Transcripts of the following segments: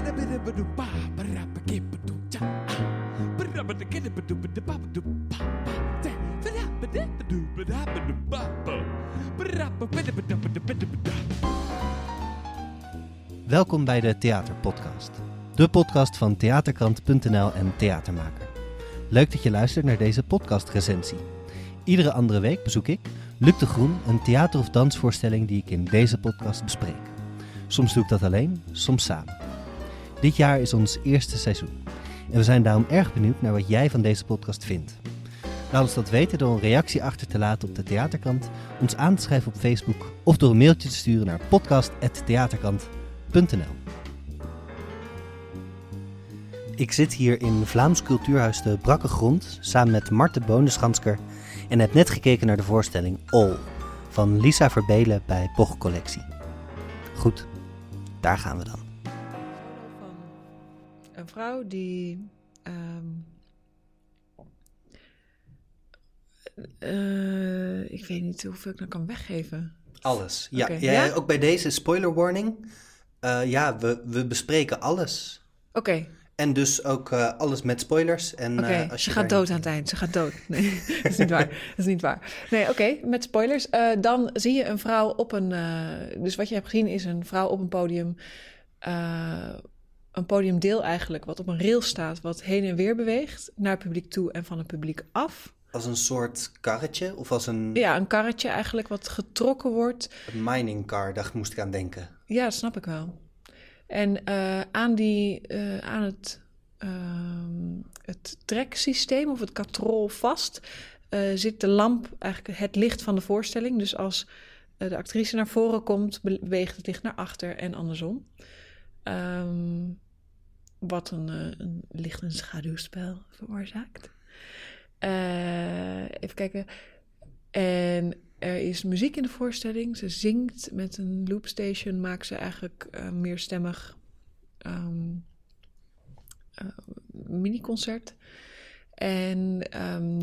Welkom bij de Theaterpodcast, de podcast van theaterkrant.nl en Theatermaker. Leuk dat je luistert naar deze podcastrecensie. Iedere andere week bezoek ik, Luc de Groen, een theater- of dansvoorstelling die ik in deze podcast bespreek. Soms doe ik dat alleen, soms samen. Dit jaar is ons eerste seizoen en we zijn daarom erg benieuwd naar wat jij van deze podcast vindt. Laat ons dat weten door een reactie achter te laten op de Theaterkrant, ons aan te schrijven op Facebook of door een mailtje te sturen naar podcast@theaterkrant.nl. Ik zit hier in Vlaams Cultuurhuis de Brakke Grond samen met Marthe Boonenschansker en heb net gekeken naar de voorstelling All van Lisa Verbelen bij Poch Collectie. Goed, daar gaan we dan. Een vrouw die ik weet niet hoeveel ik nou kan weggeven. Alles. Ja, okay. Ja? Ook bij deze spoiler warning. We bespreken alles. Oké. Okay. En dus ook alles met spoilers. Oké, ze gaat dood aan het eind. Ze gaat dood. Nee, dat is niet waar. Nee, oké, met spoilers. Dan zie je een vrouw op een... Dus wat je hebt gezien is een vrouw op een podium. Een podiumdeel eigenlijk, wat op een rail staat. Wat heen en weer beweegt. Naar het publiek toe en van het publiek af. Als een soort karretje? Of als een... Ja, een karretje eigenlijk wat getrokken wordt. Een mining car, daar moest ik aan denken. Ja, dat snap ik wel. En aan het treksysteem of het katrol vast zit de lamp, eigenlijk het licht van de voorstelling. Dus als de actrice naar voren komt, beweegt het licht naar achter en andersom. Wat een licht- en schaduwspel veroorzaakt. Even kijken. En er is muziek in de voorstelling. Ze zingt met een loopstation. Maakt ze eigenlijk meerstemmig miniconcert. En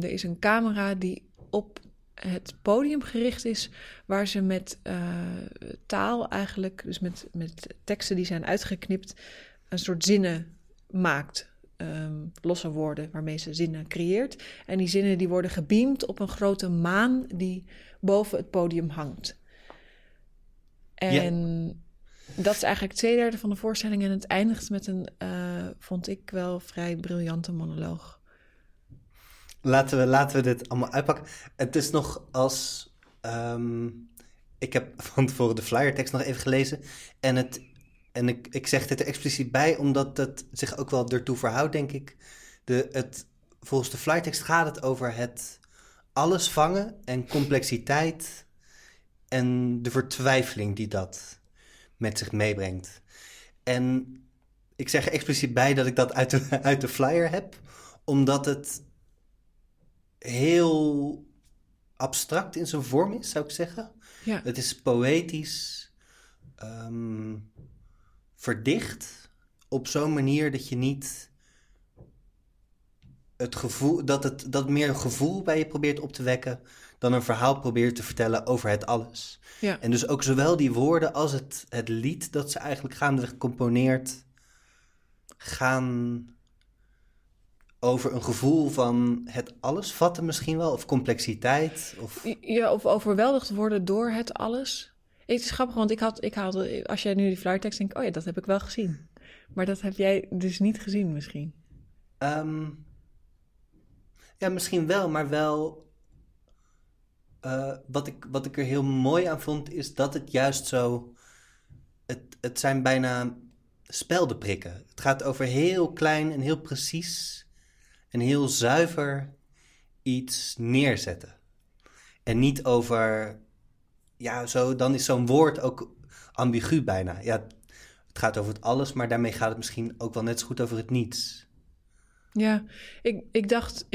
er is een camera die op het podium gericht is. Waar ze met taal eigenlijk, dus met teksten die zijn uitgeknipt, een soort zinnen maakt. Losse woorden waarmee ze zinnen creëert. En die zinnen die worden gebeamd op een grote maan die boven het podium hangt. En dat is eigenlijk 2/3 van de voorstelling. En het eindigt met een, vond ik wel, vrij briljante monoloog. Laten we dit allemaal uitpakken. Het is nog als... ik heb van tevoren de flyertekst nog even gelezen. En ik zeg dit er expliciet bij, omdat het zich ook wel ertoe verhoudt, denk ik. Volgens de flytekst gaat het over het alles vangen en complexiteit en de vertwijfeling die dat met zich meebrengt. En ik zeg er expliciet bij dat ik dat uit de flyer heb, omdat het heel abstract in zijn vorm is, zou ik zeggen. Ja. Het is poëtisch... verdicht op zo'n manier dat je niet het gevoel, dat meer een gevoel bij je probeert op te wekken dan een verhaal probeert te vertellen over het alles. Ja. En dus ook zowel die woorden als het lied dat ze eigenlijk gaandeweg componeert gaan over een gevoel van het alles vatten misschien wel, of complexiteit. Of overweldigd worden door het alles. Het is grappig, want ik haalde, als jij nu die flyertekst denkt, oh ja, dat heb ik wel gezien. Maar dat heb jij dus niet gezien misschien. Ja, misschien wel, maar wel... Wat ik er heel mooi aan vond, is dat het juist zo... Het zijn bijna speldenprikken. Het gaat over heel klein en heel precies en heel zuiver iets neerzetten. En niet over... Ja, zo, dan is zo'n woord ook ambigu bijna. Ja, het gaat over het alles, maar daarmee gaat het misschien ook wel net zo goed over het niets. Ja, ik dacht,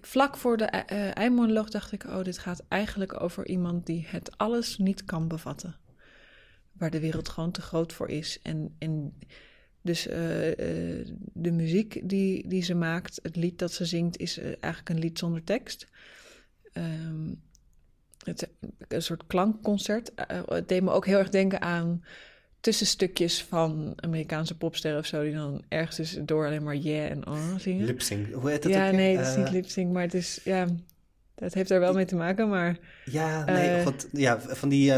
vlak voor de eindmonoloog dacht ik... oh, dit gaat eigenlijk over iemand die het alles niet kan bevatten. Waar de wereld gewoon te groot voor is. En dus de muziek die ze maakt, het lied dat ze zingt... is eigenlijk een lied zonder tekst... Het een soort klankconcert. Het deed me ook heel erg denken aan tussenstukjes van Amerikaanse popsterren of zo, die dan ergens door alleen maar yeah en oh zingen. Lipsync, hoe heet dat ook? Ja, nee, het is niet lipsync, maar het is, ja, dat heeft daar wel mee te maken, maar... Ja, nee, God, ja, van die...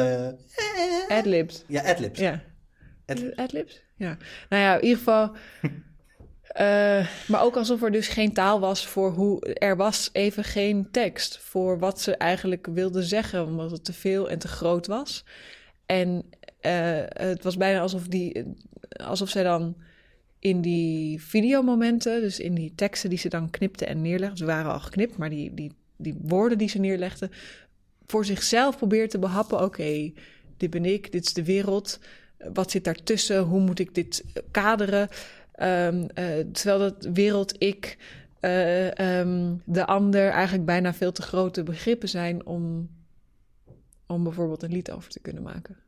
Adlibs. Ja, adlibs. Ja. Adlibs? Ja. Nou ja, in ieder geval... maar ook alsof er dus geen taal was voor hoe... Er was even geen tekst voor wat ze eigenlijk wilden zeggen, omdat het te veel en te groot was. En... het was bijna alsof zij dan in die videomomenten, dus in die teksten die ze dan knipte en neerlegde, ze waren al geknipt, maar die woorden die ze neerlegde, voor zichzelf probeerde te behappen, oké, dit ben ik, dit is de wereld, wat zit daartussen, hoe moet ik dit kaderen, terwijl dat wereld, ik, de ander eigenlijk bijna veel te grote begrippen zijn om bijvoorbeeld een lied over te kunnen maken.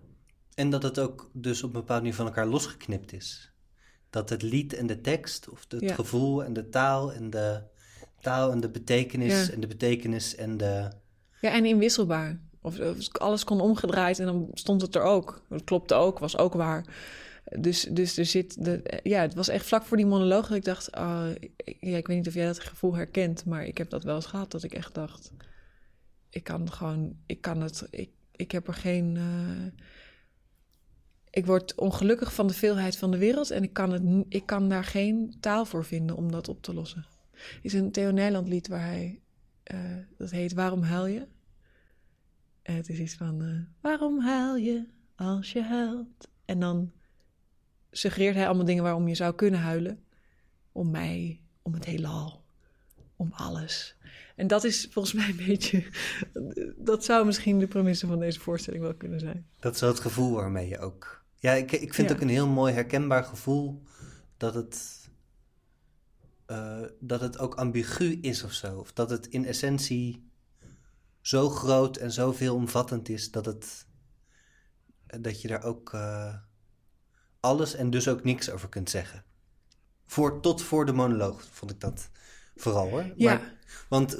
En dat het ook dus op een bepaald niveau van elkaar losgeknipt is. Dat het lied en de tekst, of het gevoel en de taal en de betekenis en de betekenis en de... Ja, en inwisselbaar. Of alles kon omgedraaid en dan stond het er ook. Het klopte ook, was ook waar. Dus er zit... het was echt vlak voor die monoloog dat ik dacht... ik weet niet of jij dat gevoel herkent, maar ik heb dat wel eens gehad. Dat ik echt dacht, ik heb er geen... Ik word ongelukkig van de veelheid van de wereld en ik kan daar geen taal voor vinden om dat op te lossen. Er is een Theo Nijland lied waar hij, dat heet Waarom huil je? En het is iets van, waarom huil je als je huilt? En dan suggereert hij allemaal dingen waarom je zou kunnen huilen. Om mij, om het heelal, om alles. En dat is volgens mij een beetje... Dat zou misschien de premisse van deze voorstelling wel kunnen zijn. Dat is wel het gevoel waarmee je ook... Ja, ik vind ook een heel mooi herkenbaar gevoel dat het ook ambigu is of zo. Of dat het in essentie zo groot en zo veelomvattend is dat je daar ook alles en dus ook niks over kunt zeggen. Tot voor de monoloog vond ik dat vooral, hoor. Ja. Maar, want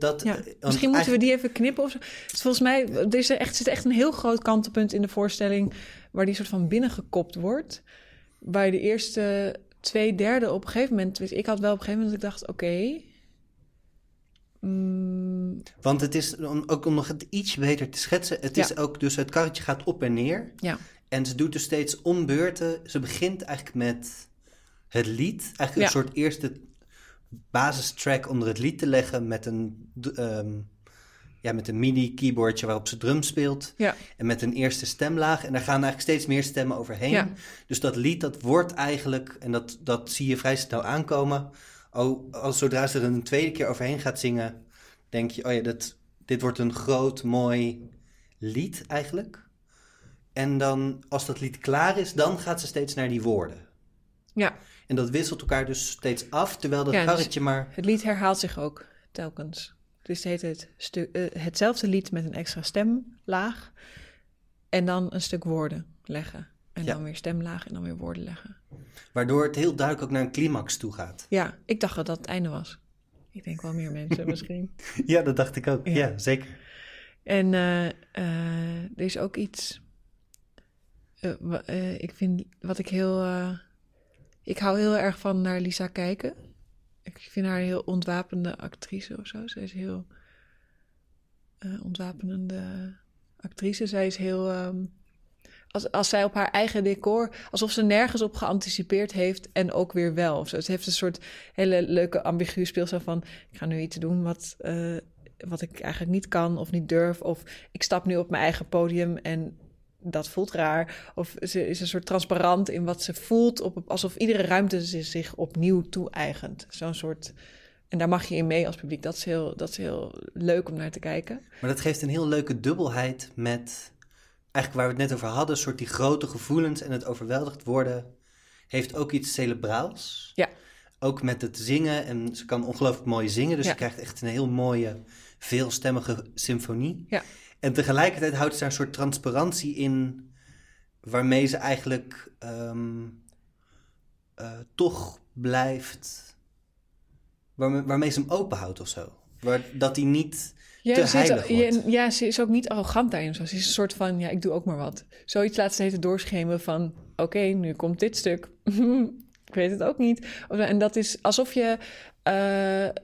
dat... Ja. Want misschien moeten we die even knippen of zo. Dus volgens mij zit echt een heel groot kantelpunt in de voorstelling waar die soort van binnengekopt wordt. Bij de eerste 2/3 op een gegeven moment... Dus ik had wel op een gegeven moment dat ik dacht, oké. Want het is, ook om nog het iets beter te schetsen... Het is ook dus het karretje gaat op en neer. Ja. En ze doet dus steeds ombeurten. Ze begint eigenlijk met het lied. Eigenlijk een soort eerste... basistrack onder het lied te leggen met een mini-keyboardje waarop ze drum speelt. Ja. En met een eerste stemlaag. En daar gaan eigenlijk steeds meer stemmen overheen. Ja. Dus dat lied, dat wordt eigenlijk... En dat zie je vrij snel aankomen. Zodra ze er een tweede keer overheen gaat zingen, denk je, dit wordt een groot, mooi lied eigenlijk. En dan, als dat lied klaar is, dan gaat ze steeds naar die woorden. Ja. En dat wisselt elkaar dus steeds af, terwijl dat karretje dus maar... Het lied herhaalt zich ook telkens. Dus het heet hetzelfde lied met een extra stemlaag en dan een stuk woorden leggen. En dan weer stemlaag en dan weer woorden leggen. Waardoor het heel duidelijk ook naar een climax toe gaat. Ja, ik dacht dat dat het einde was. Ik denk wel meer mensen misschien. Ja, dat dacht ik ook. Ja zeker. En er is ook iets... ik vind wat ik heel... Ik hou heel erg van naar Lisa kijken. Ik vind haar een heel ontwapende actrice of zo. Zij is heel ontwapenende actrice. Zij is heel... Als zij op haar eigen decor... Alsof ze nergens op geanticipeerd heeft en ook weer wel. Of zo. Ze heeft een soort hele leuke ambigu speelzaal van... Ik ga nu iets doen wat ik eigenlijk niet kan of niet durf. Of ik stap nu op mijn eigen podium en... Dat voelt raar. Of ze is een soort transparant in wat ze voelt. Alsof iedere ruimte zich opnieuw toe-eigent. Zo'n soort... En daar mag je in mee als publiek. Dat is heel leuk om naar te kijken. Maar dat geeft een heel leuke dubbelheid met... Eigenlijk waar we het net over hadden. Een soort die grote gevoelens en het overweldigd worden... Heeft ook iets cerebraals. Ja. Ook met het zingen. En ze kan ongelooflijk mooi zingen. Dus ze krijgt echt een heel mooie, veelstemmige symfonie. Ja. En tegelijkertijd houdt ze daar een soort transparantie in... waarmee ze eigenlijk toch blijft... waarmee ze hem openhoudt of zo. Dat hij niet Ja, ze is ook niet arrogant daarin. Ze is een soort van, ja, ik doe ook maar wat. Zoiets laat ze even doorschemeren van, oké, nu komt dit stuk. Ik weet het ook niet. En dat is alsof je,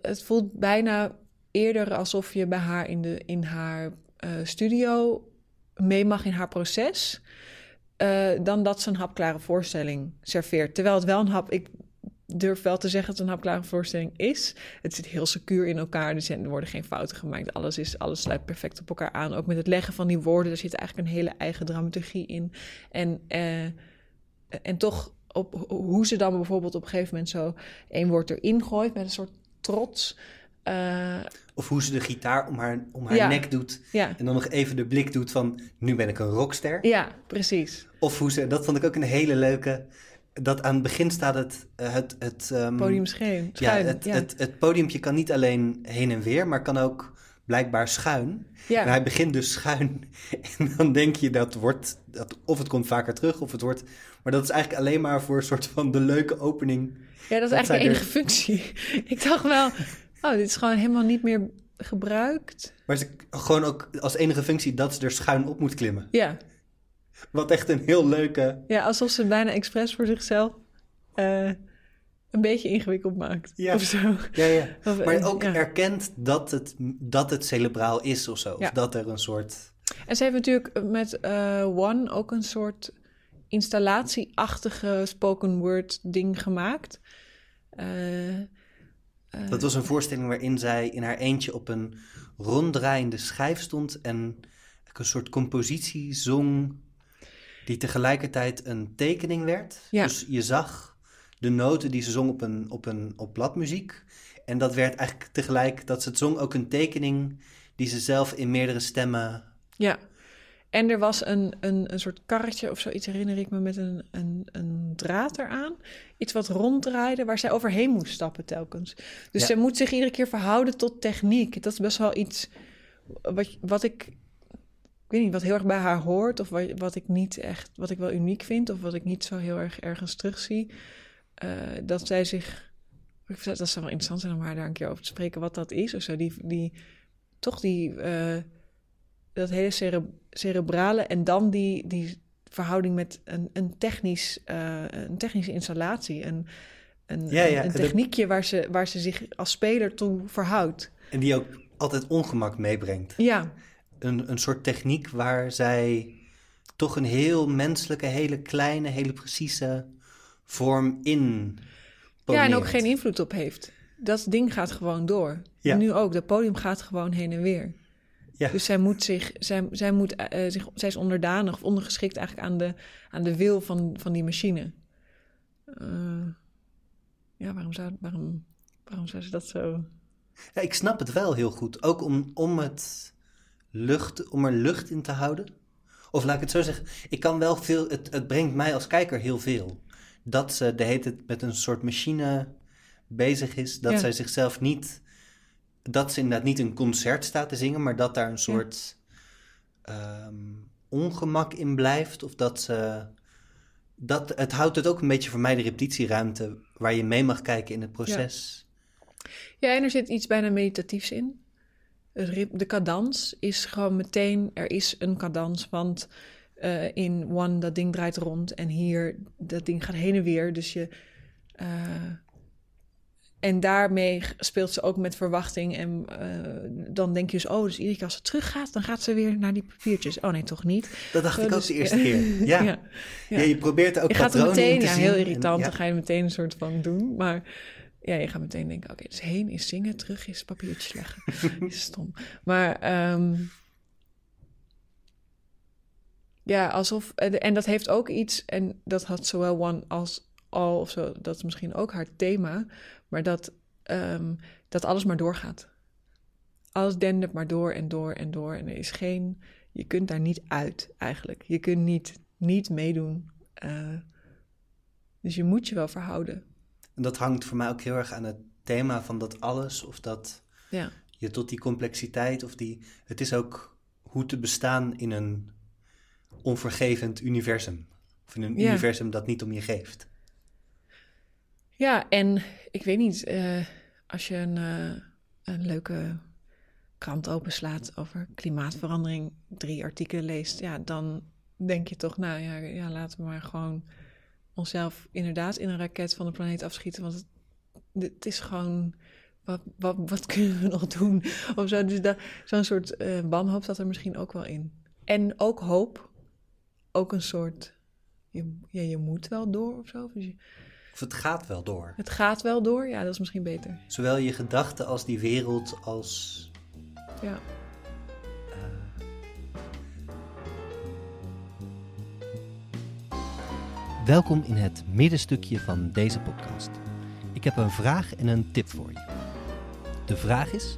het voelt bijna eerder alsof je bij haar in haar studio mee mag in haar proces, dan dat ze een hapklare voorstelling serveert. Terwijl het wel een ik durf wel te zeggen dat het een hapklare voorstelling is. Het zit heel secuur in elkaar. Dus er worden geen fouten gemaakt. Alles sluit perfect op elkaar aan. Ook met het leggen van die woorden. Er zit eigenlijk een hele eigen dramaturgie in. En toch op hoe ze dan bijvoorbeeld op een gegeven moment zo één woord erin gooit met een soort trots. Of hoe ze de gitaar om haar nek doet. Ja. En dan nog even de blik doet van, nu ben ik een rockster. Ja, precies. Of hoe ze, dat vond ik ook een hele leuke. Dat aan het begin staat het podium schuin. Het podiumpje kan niet alleen heen en weer, maar kan ook blijkbaar schuin. Ja. En hij begint dus schuin. En dan denk je, dat of het komt vaker terug, of het wordt... Maar dat is eigenlijk alleen maar voor een soort van de leuke opening. Ja, dat is eigenlijk de enige functie. Ik dacht wel, dit is gewoon helemaal niet meer gebruikt. Maar ze gewoon ook als enige functie dat ze er schuin op moet klimmen. Ja. Wat echt een heel leuke... Ja, alsof ze bijna expres voor zichzelf een beetje ingewikkeld maakt. Ja, of zo. Ja. Maar ook erkent dat het cerebraal is of zo. Ja. Of dat er een soort... En ze heeft natuurlijk met One ook een soort installatieachtige spoken word ding gemaakt. Dat was een voorstelling waarin zij in haar eentje op een ronddraaiende schijf stond en een soort compositie zong die tegelijkertijd een tekening werd. Ja. Dus je zag de noten die ze zong op bladmuziek. En dat werd eigenlijk tegelijk, dat ze het zong, ook een tekening die ze zelf in meerdere stemmen... Ja, en er was een soort karretje of zoiets, herinner ik me, met een draad eraan. Iets wat ronddraaide, waar zij overheen moest stappen telkens. Dus zij moet zich iedere keer verhouden tot techniek. Dat is best wel iets wat ik... Ik weet niet, wat heel erg bij haar hoort of wat ik niet echt, wat ik wel uniek vind of wat ik niet zo heel erg ergens terugzie. Dat zou wel interessant zijn om haar daar een keer over te spreken wat dat is of zo. Dat hele cerebrale en dan die verhouding met een technische installatie. Een techniekje waar ze zich als speler toe verhoudt. En die ook altijd ongemak meebrengt. Ja. Een soort techniek waar zij toch een heel menselijke, hele kleine, hele precieze vorm in poneert. Ja, en ook geen invloed op heeft. Dat ding gaat gewoon door. Ja. Nu ook, dat podium gaat gewoon heen en weer. Ja. Dus zij is onderdanig of ondergeschikt eigenlijk aan de wil van die machine. Waarom zou ze dat zo... Ja, ik snap het wel heel goed. Ook om het... om er lucht in te houden. Of laat ik het zo zeggen, ik kan wel veel... Het brengt mij als kijker heel veel. Dat ze de hele tijd met een soort machine bezig is. Dat zij zichzelf niet... Dat ze inderdaad niet een concert staat te zingen, maar dat daar een soort ongemak in blijft. Of dat ze... Het houdt het ook een beetje voor mij de repetitieruimte waar je mee mag kijken in het proces. Ja, en er zit iets bijna meditatiefs in. De cadans is gewoon meteen... Er is een cadans, want in One dat ding draait rond... en hier dat ding gaat heen en weer. Dus je... en daarmee speelt ze ook met verwachting. En dan denk je dus... dus iedere keer als ze terug gaat... dan gaat ze weer naar die papiertjes. Oh nee, toch niet. Dat dacht ik ook de eerste keer. Ja. Ja, je probeert er ook patronen in te zien. Ja, heel irritant. Dan ga je meteen een soort van doen, maar... Ja, je gaat meteen denken, oké, dus heen is zingen, terug is papiertjes leggen. Is stom. Maar alsof... En dat heeft ook iets, en dat had zowel One als All of zo... Dat is misschien ook haar thema, maar dat alles maar doorgaat. Alles dendert maar door en door en door. En er is geen... Je kunt daar niet uit, eigenlijk. Je kunt niet meedoen. Dus je moet je wel verhouden. En dat hangt voor mij ook heel erg aan het thema van dat alles. Of dat je tot die complexiteit of die... Het is ook hoe te bestaan in een onvergevend universum. Of in een universum dat niet om je geeft. Ja, en ik weet niet, als je een leuke krant openslaat over klimaatverandering, 3 artikelen leest, ja, dan denk je toch, nou ja, laten we maar gewoon onszelf inderdaad in een raket van de planeet afschieten, want het is gewoon, wat kunnen we nog doen? Of zo. Dus zo'n soort wanhoop zat er misschien ook wel in. En ook hoop, ook een soort, je moet wel door of zo. Dus of het gaat wel door. Het gaat wel door, ja, dat is misschien beter. Zowel je gedachten als die wereld als... Ja. Welkom in het middenstukje van deze podcast. Ik heb een vraag en een tip voor je. De vraag is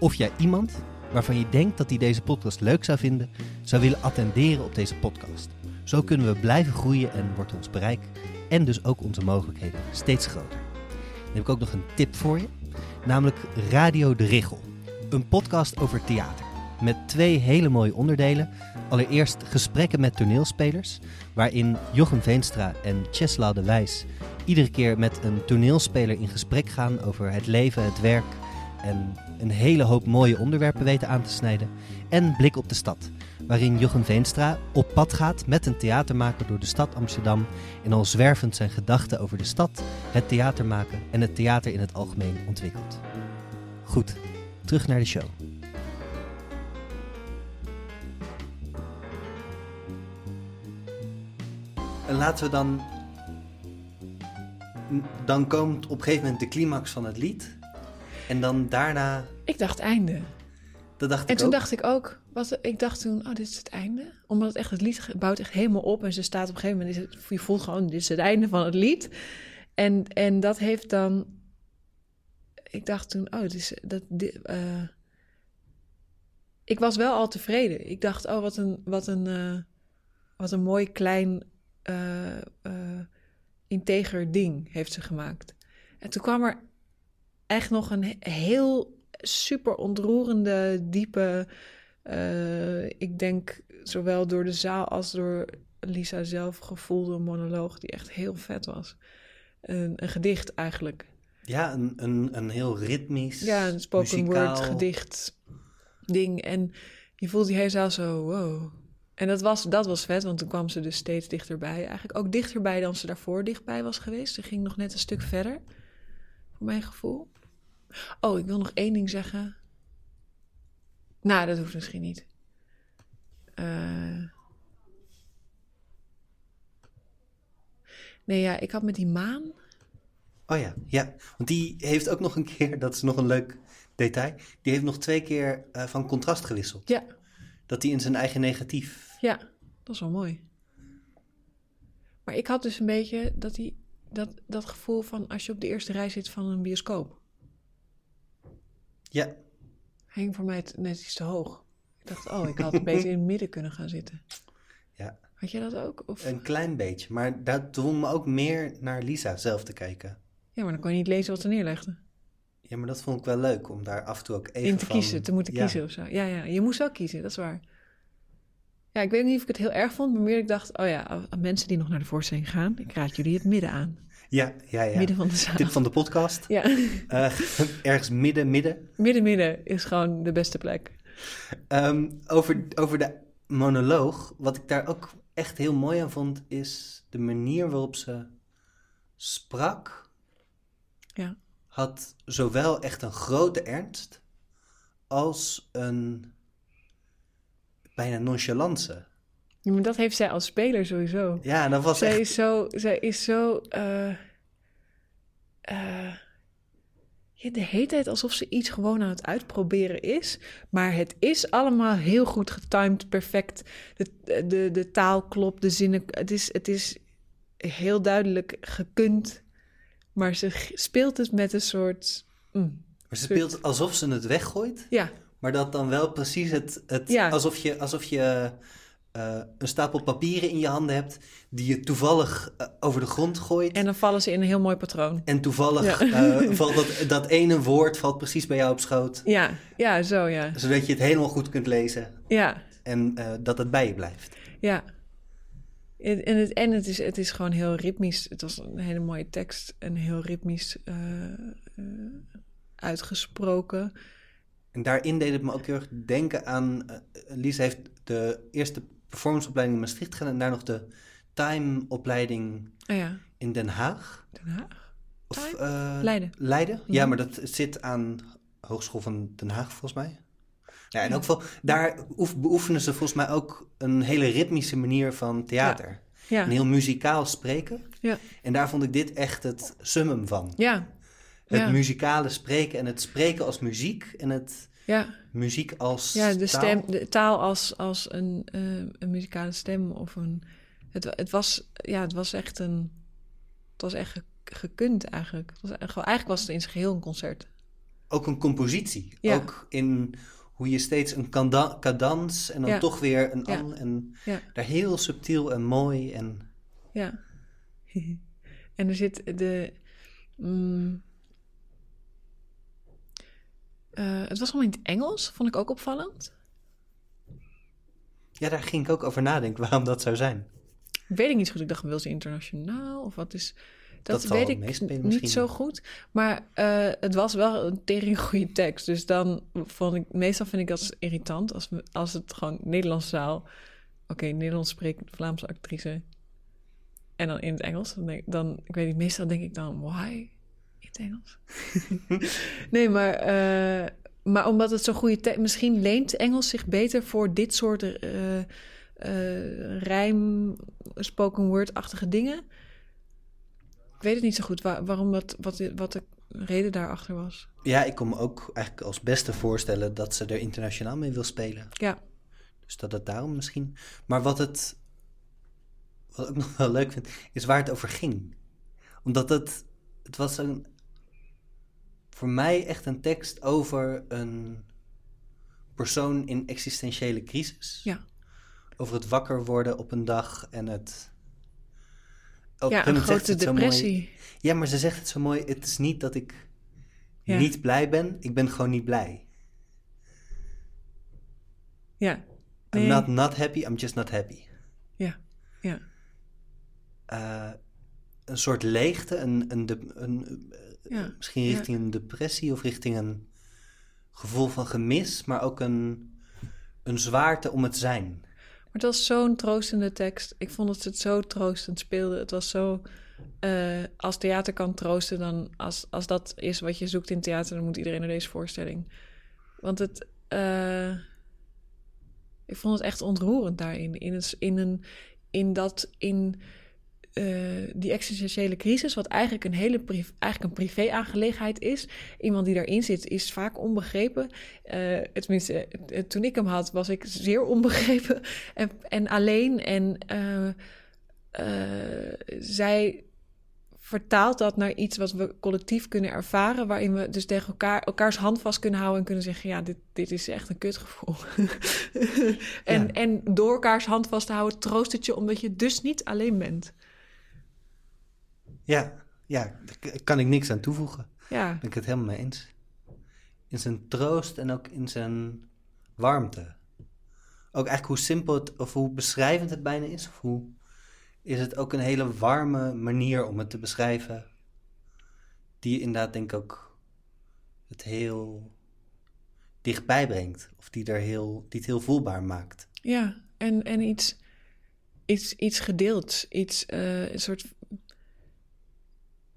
of jij iemand waarvan je denkt dat hij deze podcast leuk zou vinden, zou willen attenderen op deze podcast. Zo kunnen we blijven groeien en wordt ons bereik en dus ook onze mogelijkheden steeds groter. Dan heb ik ook nog een tip voor je, namelijk Radio de Riggel. Een podcast over theater met 2 hele mooie onderdelen. Allereerst gesprekken met toneelspelers, waarin Jochem Veenstra en Czesla de Wijs iedere keer met een toneelspeler in gesprek gaan over het leven, het werk en een hele hoop mooie onderwerpen weten aan te snijden. En Blik op de Stad, waarin Jochem Veenstra op pad gaat met een theatermaker door de stad Amsterdam en al zwervend zijn gedachten over de stad, het theater maken en het theater in het algemeen ontwikkelt. Goed, terug naar de show. En laten we dan komt op een gegeven moment de climax van het lied. En dan daarna... Ik dacht einde. Dat dacht ik ook. En toen dacht ik ook... Ik dacht toen, dit is het einde. Omdat het echt, het lied bouwt echt helemaal op. En ze staat op een gegeven moment... Je voelt gewoon, dit is het einde van het lied. En dat heeft dan... Ik dacht toen, ik was wel al tevreden. Ik dacht, wat een mooi klein... integer ding heeft ze gemaakt. En toen kwam er echt nog een heel super ontroerende, diepe... ik denk zowel door de zaal als door Lisa zelf gevoelde monoloog... die echt heel vet was. Een gedicht eigenlijk. Ja, een heel ritmisch, ja, een spoken word gedicht ding. En je voelt die hele zaal zo, wow... En dat was vet, want toen kwam ze dus steeds dichterbij. Eigenlijk ook dichterbij dan ze daarvoor dichtbij was geweest. Ze ging nog net een stuk verder, voor mijn gevoel. Oh, ik wil nog 1 ding zeggen. Nou, dat hoeft misschien niet. Nee, ja, ik had met die maan... Oh ja, want die heeft ook nog een keer... Dat is nog een leuk detail. Die heeft nog 2 keer van contrast gewisseld. Ja. Dat hij in zijn eigen negatief... Ja, dat is wel mooi. Maar ik had dus een beetje dat gevoel van... als je op de eerste rij zit van een bioscoop. Ja. Hij hing voor mij net iets te hoog. Ik dacht, ik had een beetje in het midden kunnen gaan zitten. Ja. Had jij dat ook? Of? Een klein beetje, maar dat dwong me ook meer naar Lisa zelf te kijken. Ja, maar dan kon je niet lezen wat ze neerlegde. Ja, maar dat vond ik wel leuk, om daar af en toe ook even in te moeten kiezen of zo. Ja, je moest wel kiezen, dat is waar. Ja, ik weet niet of ik het heel erg vond, maar meer ik dacht... mensen die nog naar de voorstelling gaan, ik raad jullie het midden aan. Ja. Midden van de zaal. Tip van de podcast. Ja. Ergens midden. Midden is gewoon de beste plek. Over de monoloog, wat ik daar ook echt heel mooi aan vond... is de manier waarop ze sprak... Ja. Had zowel echt een grote ernst als een bijna nonchalance. Ja, maar dat heeft zij als speler sowieso. Ja, dat was zij echt... Zij is zo... de hele tijd alsof ze iets gewoon aan het uitproberen is. Maar het is allemaal heel goed getimed, perfect. De taal klopt, de zinnen... Het is heel duidelijk gekund... Maar ze speelt het met een soort... Maar ze speelt alsof ze het weggooit. Ja. Maar dat dan wel precies het ja. Alsof je een stapel papieren in je handen hebt... die je toevallig over de grond gooit. En dan vallen ze in een heel mooi patroon. En toevallig valt dat ene woord valt precies bij jou op schoot. Ja, zo ja. Zodat je het helemaal goed kunt lezen. Ja. En dat het bij je blijft. Ja. En het is gewoon heel ritmisch. Het was een hele mooie tekst en heel ritmisch uitgesproken. En daarin deed het me ook heel erg denken aan... Lisa heeft de eerste performanceopleiding in Maastricht gedaan... en daar nog de Time-opleiding in Den Haag. Den Haag? Of, Leiden. Leiden? Ja, maar dat zit aan Hogeschool van Den Haag volgens mij. Ja, en ook veel, daar beoefenen ze volgens mij ook een hele ritmische manier van theater. Ja. Ja. Een heel muzikaal spreken. Ja. En daar vond ik dit echt het summum van. Ja. Het muzikale spreken en het spreken als muziek en het muziek als taal. Ja, de taal als een muzikale stem of een... Het was echt gekund eigenlijk. Eigenlijk was het in zijn geheel een concert. Ook een compositie. Ja. Ook in hoe je steeds een cadans en dan toch weer een an. En daar heel subtiel en mooi en... Ja. En er zit de... het was allemaal in het Engels, vond ik ook opvallend. Ja, daar ging ik ook over nadenken, waarom dat zou zijn. Weet ik niet goed. Ik dacht, wil ze internationaal of wat is... Dat weet ik niet zo goed. Maar het was wel een tering goede tekst. Dus dan vond ik... Meestal vind ik dat irritant. Als het gewoon Nederlands zou... Oké, Nederlands spreekt Vlaamse actrice. En dan in het Engels. Dan ik weet niet, meestal denk ik dan... Why? In het Engels? Nee, maar omdat het zo'n goede tekst... Misschien leent Engels zich beter voor dit soort... rijm, spoken word-achtige dingen. Ik weet het niet zo goed waarom wat de reden daarachter was. Ja, ik kon me ook eigenlijk als beste voorstellen dat ze er internationaal mee wil spelen. Ja. Dus dat het daarom misschien... Maar wat ik nog wel leuk vind, is waar het over ging. Omdat het was voor mij echt een tekst over een persoon in existentiële crisis. Ja. Over het wakker worden op een dag en het... een grote depressie. Mooi... Ja, maar ze zegt het zo mooi. Het is niet dat ik niet blij ben. Ik ben gewoon niet blij. Ja. Nee. I'm not happy, I'm just not happy. Ja, ja. Een soort leegte. Misschien richting een depressie of richting een gevoel van gemis. Maar ook een zwaarte om het zijn. Maar het was zo'n troostende tekst. Ik vond dat ze het zo troostend speelde. Het was zo... als theater kan troosten, dan... Als dat is wat je zoekt in theater... dan moet iedereen naar deze voorstelling. Want het... ik vond het echt ontroerend daarin. Die existentiële crisis... wat eigenlijk een privé aangelegenheid is. Iemand die daarin zit is vaak onbegrepen. Tenminste, toen ik hem had, was ik zeer onbegrepen. En alleen. En zij vertaalt dat naar iets wat we collectief kunnen ervaren... waarin we dus tegen elkaars hand vast kunnen houden... en kunnen zeggen, ja, dit is echt een kutgevoel. En door elkaars hand vast te houden troost het je... omdat je dus niet alleen bent. Ja, daar kan ik niks aan toevoegen. Ja. Daar ben ik het helemaal mee eens. In zijn troost en ook in zijn warmte. Ook eigenlijk hoe simpel het, of hoe beschrijvend het bijna is. Of hoe is het ook een hele warme manier om het te beschrijven. Die inderdaad denk ik ook het heel dichtbij brengt. Of die het heel voelbaar maakt. Ja, en iets gedeeld. Iets, een soort...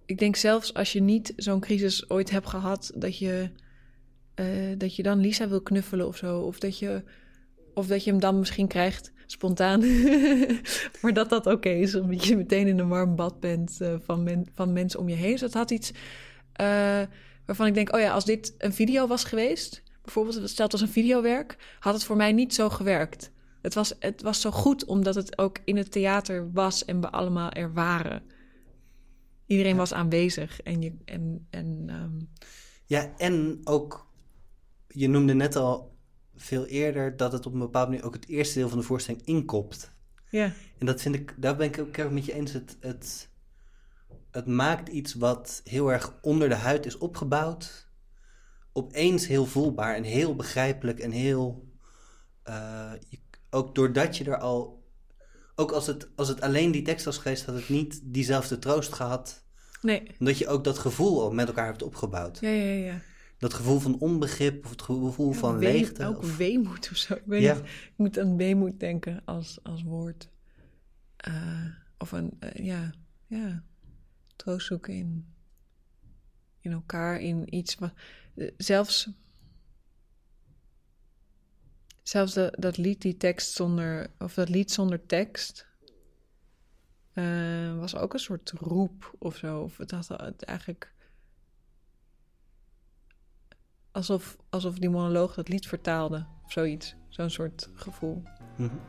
Ik denk zelfs als je niet zo'n crisis ooit hebt gehad... dat je dan Lisa wil knuffelen of zo. Of dat je hem dan misschien krijgt, spontaan. Maar dat oké is, omdat je meteen in een warm bad bent... van mensen om je heen. Dus dat had iets waarvan ik denk... oh ja, als dit een video was geweest... bijvoorbeeld, stel het was een videowerk... had het voor mij niet zo gewerkt. Het was zo goed, omdat het ook in het theater was... en we allemaal er waren... Iedereen was aanwezig Ja, en ook... Je noemde net al veel eerder... dat het op een bepaalde manier... ook het eerste deel van de voorstelling inkopt. Ja. En dat vind ik... Daar ben ik ook met je eens. Het maakt iets wat heel erg onder de huid is opgebouwd... opeens heel voelbaar en heel begrijpelijk... en heel... ook doordat je er al... Ook als het alleen die tekst was geweest... had het niet diezelfde troost gehad. Nee. Omdat je ook dat gevoel met elkaar hebt opgebouwd. Ja. dat gevoel van onbegrip of het gevoel van leegte. Ook of... weemoed of zo. Ik weet niet. Ik moet aan weemoed denken als woord. Of een, troost zoeken in elkaar, in iets wat... Zelfs dat lied zonder tekst was ook een soort roep of zo. Of het had het eigenlijk alsof die monoloog dat lied vertaalde of zoiets. Zo'n soort gevoel. Mm-hmm.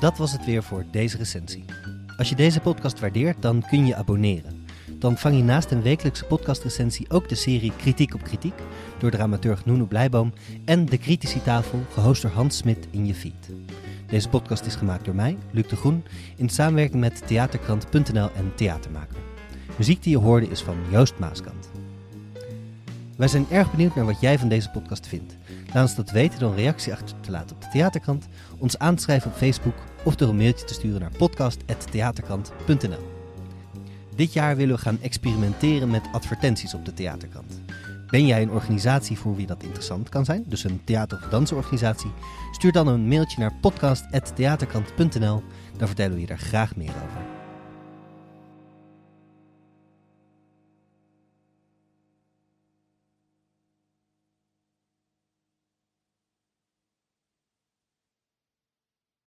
Dat was het weer voor deze recensie. Als je deze podcast waardeert, dan kun je abonneren. Dan vang je naast een wekelijkse podcastrecensie ook de serie Kritiek op Kritiek... door dramaturg Nuno Blijboom en de Kritische Tafel, gehost door Hans Smit, in je feed. Deze podcast is gemaakt door mij, Luc de Groen... in samenwerking met Theaterkrant.nl en Theatermaker. Muziek die je hoorde is van Joost Maaskant. Wij zijn erg benieuwd naar wat jij van deze podcast vindt. Laat ons dat weten door een reactie achter te laten op de Theaterkrant... ons aanschrijven op Facebook... of door een mailtje te sturen naar podcast@theaterkrant.nl. Dit jaar willen we gaan experimenteren met advertenties op de Theaterkrant. Ben jij een organisatie voor wie dat interessant kan zijn, dus een theater- of dansorganisatie? Stuur dan een mailtje naar podcast@theaterkrant.nl, dan vertellen we je daar graag meer over.